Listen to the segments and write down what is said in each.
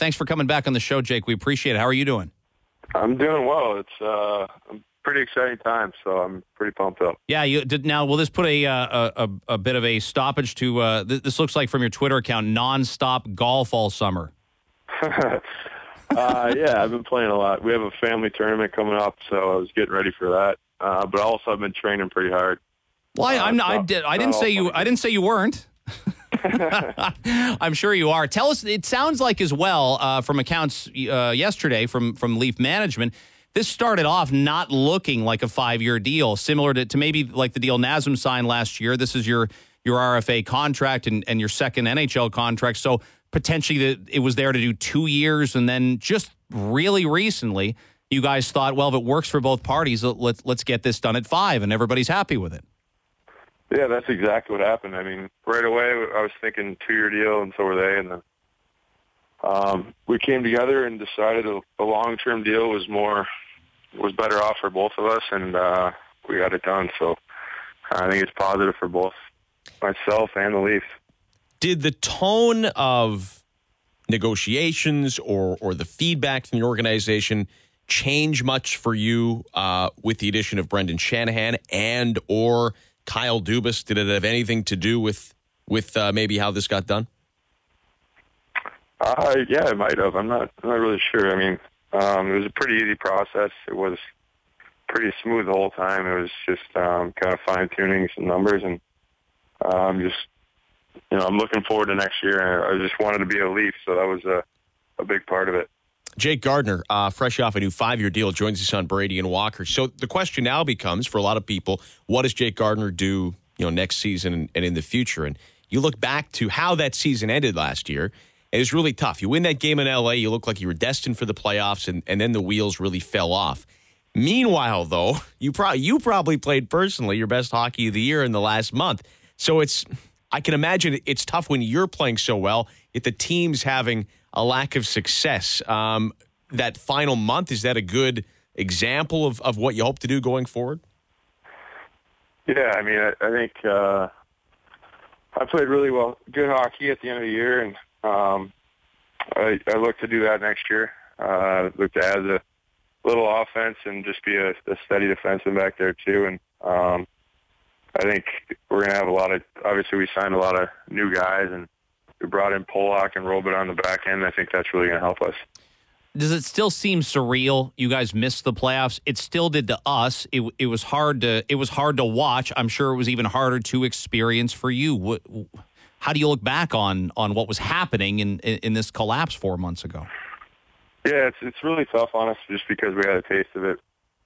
Thanks for coming back on the show, Jake. We appreciate it. How are you doing? I'm doing well. It's a pretty exciting time, so I'm pretty pumped up. Yeah, you did. Now, will this put a bit of a stoppage to this looks like from your Twitter account, nonstop golf all summer? Yeah, I've been playing a lot. We have a family tournament coming up, so I was getting ready for that. But also, I've been training pretty hard. Well, I didn't say you weren't. I'm sure you are. Tell us. It sounds like as well from accounts yesterday from Leaf Management, this started off not looking like a 5-year deal, similar to maybe like the deal Nazem signed last year. This is your RFA contract and your second NHL contract. So potentially it was there to do 2 years, and then just really recently, you guys thought, well, if it works for both parties, let's get this done at 5, and everybody's happy with it. Yeah, that's exactly what happened. I mean, right away, I was thinking 2-year deal, and so were they. And then we came together and decided a long-term deal was better off for both of us, and we got it done. So I think it's positive for both myself and the Leafs. Did the tone of negotiations or the feedback from the organization change much for you with the addition of Brendan Shanahan and or Kyle Dubas? Did it have anything to do with maybe how this got done? Yeah, it might have. I'm not really sure. I mean, it was a pretty easy process. It was pretty smooth the whole time. It was just kind of fine-tuning some numbers, and I'm looking forward to next year. I just wanted to be a Leaf, so that was a big part of it. Jake Gardiner, fresh off a new 5-year deal, joins us on Brady and Walker. So the question now becomes, for a lot of people, what does Jake Gardiner do, next season and in the future? And you look back to how that season ended last year, and it was really tough. You win that game in L.A., you look like you were destined for the playoffs, and then the wheels really fell off. Meanwhile, though, you probably played personally your best hockey of the year in the last month. So I can imagine it's tough when you're playing so well, if the team's having a lack of success. That final month, is that a good example of what you hope to do going forward? Yeah, I mean, I think I played really well, good hockey at the end of the year, and I look to do that next year. Look to add a little offense and just be a steady defenseman back there too. And I think we're going to have obviously we signed a lot of new guys, and we brought in Polak and Robert on the back end. I think that's really going to help us. Does it still seem surreal? You guys missed the playoffs. It still did to us. It was hard to watch. I'm sure it was even harder to experience for you. How do you look back on what was happening in this collapse 4 months ago? Yeah, it's really tough on us just because we had a taste of it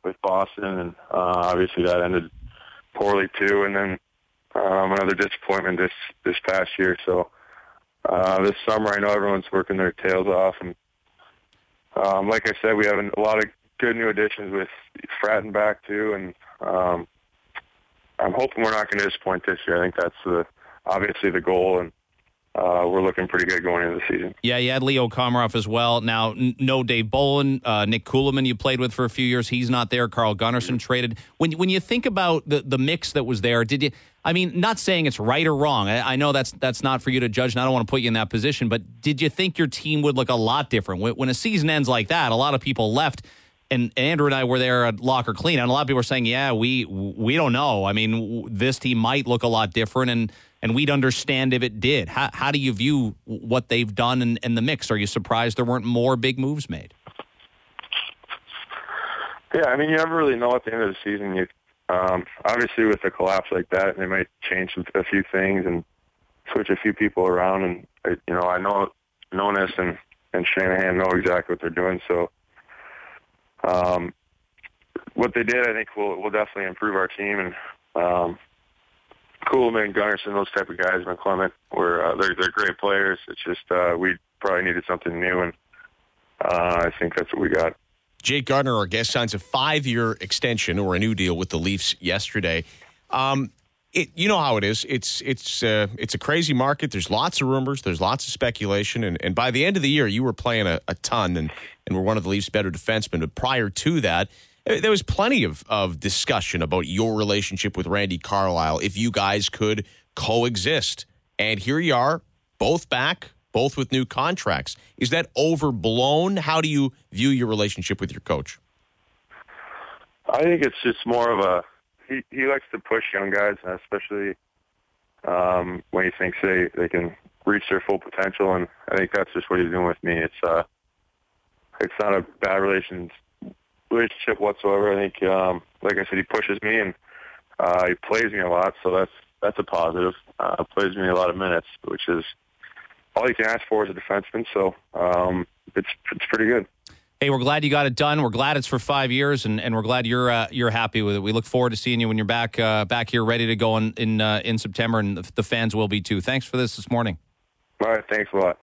with Boston, and obviously that ended poorly too. And then another disappointment this past year. So. This summer, I know everyone's working their tails off, and like I said, we have a lot of good new additions with Fratton back too, and I'm hoping we're not going to disappoint this year. I think that's obviously the goal, and we're looking pretty good going into the season. Yeah, you had Leo Komarov as well. Now, no Dave Bolin, Nick Kuhlman you played with for a few years. He's not there. Carl Gunnarsson traded. When you think about the mix that was there, did you? I mean, not saying it's right or wrong. I know that's not for you to judge, and I don't want to put you in that position, but did you think your team would look a lot different? When a season ends like that, a lot of people left, and Andrew and I were there at locker clean, and a lot of people were saying, yeah, we don't know. I mean, this team might look a lot different, and we'd understand if it did. How do you view what they've done in the mix? Are you surprised there weren't more big moves made? Yeah, I mean, you never really know at the end of the season. Obviously, with a collapse like that, they might change a few things and switch a few people around. And, I know Nonis and Shanahan know exactly what they're doing. So what they did, I think, will definitely improve our team. And Kuhlman, Gunnarsson, those type of guys, McClement, they're great players. It's just we probably needed something new, and I think that's what we got. Jake Gardiner, our guest, signs a 5-year extension or a new deal with the Leafs yesterday. You know how it is. It's a crazy market. There's lots of rumors. There's lots of speculation. And by the end of the year, you were playing a ton and were one of the Leafs' better defensemen. But prior to that, there was plenty of discussion about your relationship with Randy Carlisle, if you guys could coexist. And here you are, both back, both with new contracts. Is that overblown? How do you view your relationship with your coach? I think it's just more of a he likes to push young guys, especially when he thinks they can reach their full potential, and I think that's just what he's doing with me. It's not a bad relationship whatsoever. I think, like I said, he pushes me, and he plays me a lot, so that's a positive. Plays me a lot of minutes, which is all you can ask for as a defenseman, so it's pretty good. Hey, we're glad you got it done. We're glad it's for 5 years, and we're glad you're happy with it. We look forward to seeing you when you're back here ready to go in September, and the fans will be too. Thanks for this morning. All right, thanks a lot.